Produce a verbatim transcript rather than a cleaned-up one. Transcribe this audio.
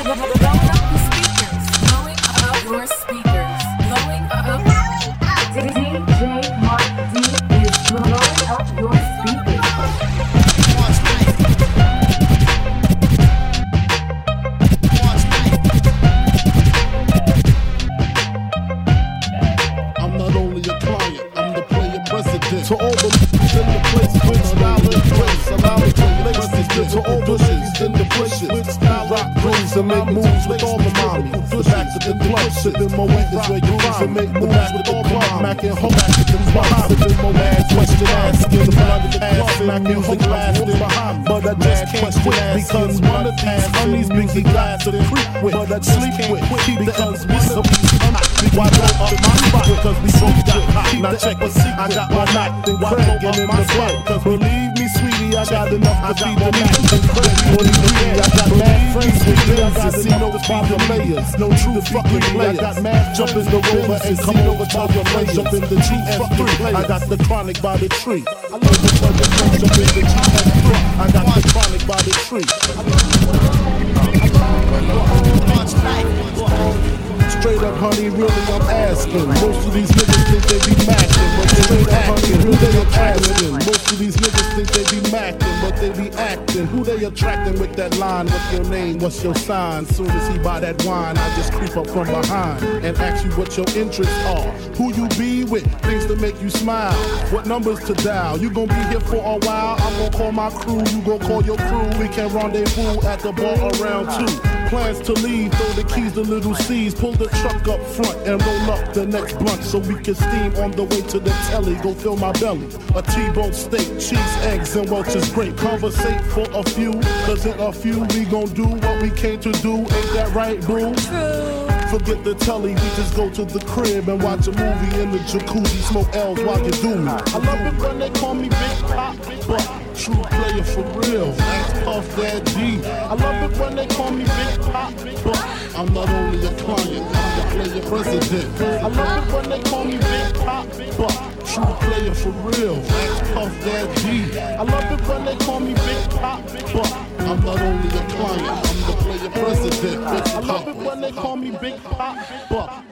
To all the leaders in the place with style and grace, allowing places to all bushes in the bushes with style rock grooves and make moves with all the mommies. The back of the club, shit in my way is where you find and make moves with all club, mac and home, back to them bombs. Sit in my ass, question ass, get the blood of the ass, mac and home, glass in behind me. But I just can't quit because one of these honeys brings the glass to the creek with, but I sleep with, keep the guns with some. Why go up my spot? Because we both got hot. Now check the secret, I got my night. Why go up my spot? Because believe me, sweetie, I got enough to feed the nation. I got mad friends with them. I see no problem players, no true fucking players. I got mad jump in the rover and come over to your place. Jump in the G F three. I got the chronic by the tree. I love the fucking jump in the G F three. I got the chronic by the tree. Straight up, honey, really I'm asking. Most of these niggas think they be macking, but they ain't acting. Who they attracting? Most of these niggas think they be macking, but they be acting. Who they attracting with that line? What's your name? What's your sign? Soon as he buy that wine, I just creep up from behind and ask you what your interests are. Who you be with? Things to make you smile. What numbers to dial? You gon' be here for a while. I'm gon' call my crew. You gon' call your crew. We can rendezvous at the bar around two. Plans to leave, throw the keys to little C's, pull the truck up front and roll up the next blunt so we can steam on the way to the telly. Go fill my belly, a T-bone steak, cheese, eggs, and Welch's grape. Conversate for a few, cause in a few we gon' do what we came to do. Ain't that right, boo? Forget the telly, we just go to the crib and watch a movie in the jacuzzi, smoke L's while you do me. I love it when they call me Big Pop, but true player for real, that's Puff Dad G. I love it when they call me Big Pop, but I'm not only a client, I'm the player president. I love it when they call me Big Pop, but true player for real, that's Puff Dad G. I love it when they call me Big Pop, but I'm not only a client, I'm the player president. I love it when they call me Big Pop, but